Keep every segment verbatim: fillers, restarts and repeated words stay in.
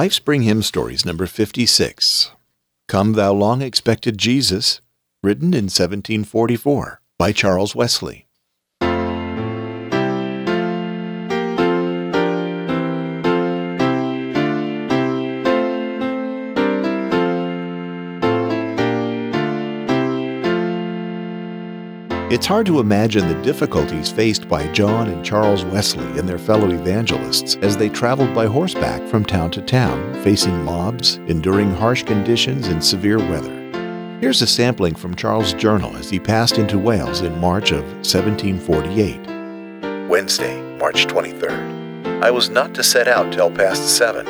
Lifespring Hymn Stories number fifty-six, Come Thou Long Expected Jesus, written in seventeen forty-four by Charles Wesley. It's hard to imagine the difficulties faced by John and Charles Wesley and their fellow evangelists as they traveled by horseback from town to town, facing mobs, enduring harsh conditions, and severe weather. Here's a sampling from Charles' journal as he passed into Wales in March of seventeen forty-eight. Wednesday, March twenty-third. I was not to set out till past seven.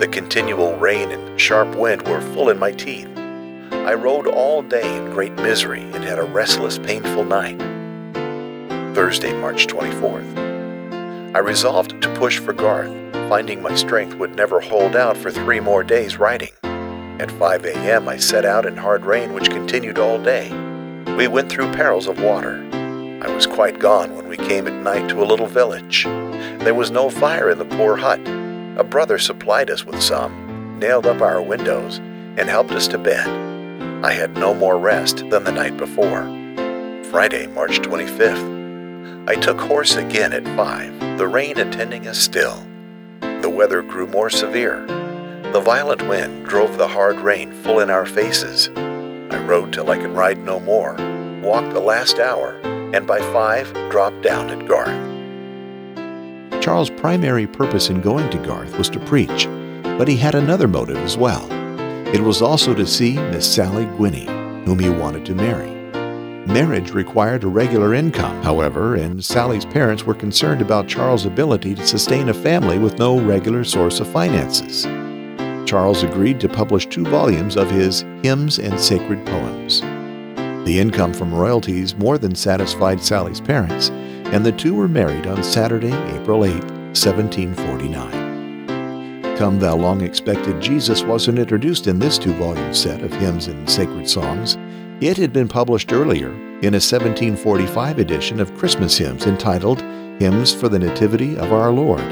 The continual rain and sharp wind were full in my teeth. I rode all day in great misery and had a restless, painful night. Thursday, March twenty-fourth. I resolved to push for Garth, finding my strength would never hold out for three more days riding. At five a.m. I set out in hard rain, which continued all day. We went through perils of water. I was quite gone when we came at night to a little village. There was no fire in the poor hut. A brother supplied us with some, nailed up our windows, and helped us to bed. I had no more rest than the night before. Friday, March twenty-fifth. I took horse again at five, the rain attending us still. The weather grew more severe. The violent wind drove the hard rain full in our faces. I rode till I could ride no more, walked the last hour, and by five dropped down at Garth. Charles' primary purpose in going to Garth was to preach, but he had another motive as well. It was also to see Miss Sally Gwynne, whom he wanted to marry. Marriage required a regular income, however, and Sally's parents were concerned about Charles' ability to sustain a family with no regular source of finances. Charles agreed to publish two volumes of his Hymns and Sacred Poems. The income from royalties more than satisfied Sally's parents, and the two were married on Saturday, April eighth, seventeen forty-nine. Come Thou Long Expected Jesus wasn't introduced in this two-volume set of hymns and sacred songs. It had been published earlier in a seventeen forty-five edition of Christmas hymns entitled Hymns for the Nativity of Our Lord.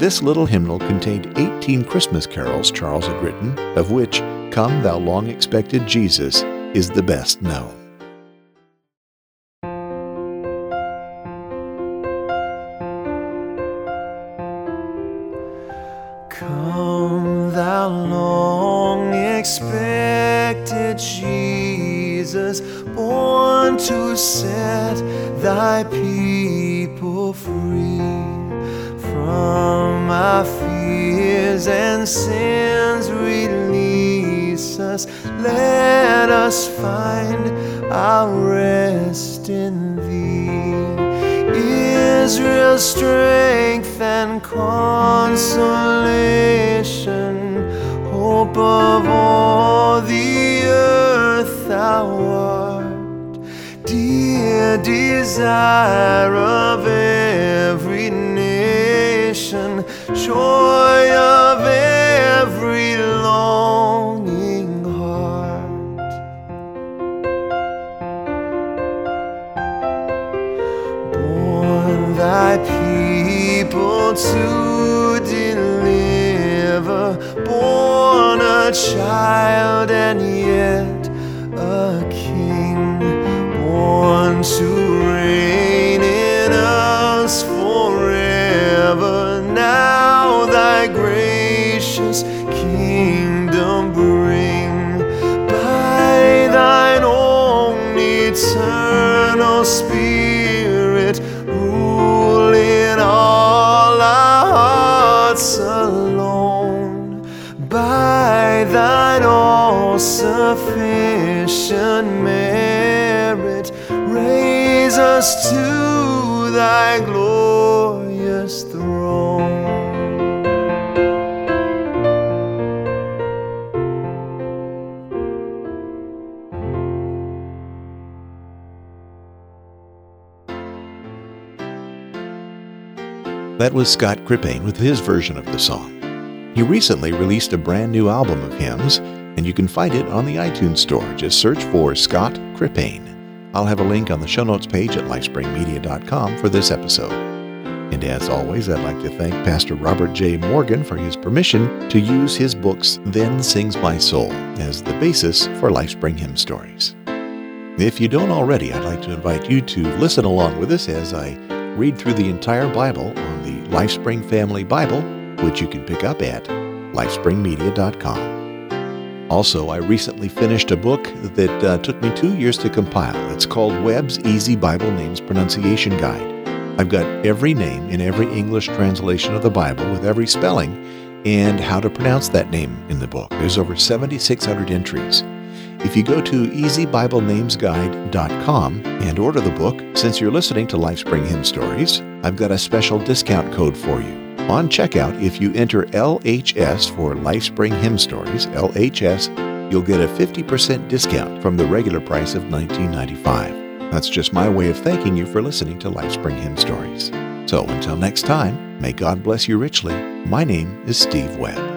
This little hymnal contained eighteen Christmas carols Charles had written, of which Come Thou Long Expected Jesus is the best known. Come thou long expected Jesus, born to set thy people free from our fears and sins, release us, let us find our rest in thee. Israel's strength and consolation, hope of all the earth thou art, dear desire of every nation, joy of every longing heart. Born thy people to deliver, born a child and yet a king, born to reign in us forever. Now thy gracious kingdom bring by thine own eternal spirit, rule in all our hearts alone by thine all-sufficient merit. Raise us to thy glorious throne. That was Scott Crippen with his version of the song. He recently released a brand new album of hymns, and you can find it on the iTunes Store. Just search for Scott Crippen. I'll have a link on the show notes page at Lifespring Media dot com for this episode. And as always, I'd like to thank Pastor Robert J. Morgan for his permission to use his books, Then Sings My Soul, as the basis for Lifespring Hymn Stories. If you don't already, I'd like to invite you to listen along with us as I read through the entire Bible on the Lifespring Family Bible, which you can pick up at Lifespring Media dot com. Also, I recently finished a book that uh, took me two years to compile. It's called Webb's Easy Bible Names Pronunciation Guide. I've got every name in every English translation of the Bible with every spelling and how to pronounce that name in the book. There's over seven thousand six hundred entries. If you go to Easy Bible Names Guide dot com and order the book, since you're listening to Lifespring Hymn Stories, I've got a special discount code for you. On checkout, if you enter L H S for Lifespring Hymn Stories, L H S, you'll get a fifty percent discount from the regular price of nineteen ninety-five dollars. That's just my way of thanking you for listening to Lifespring Hymn Stories. So until next time, may God bless you richly. My name is Steve Webb.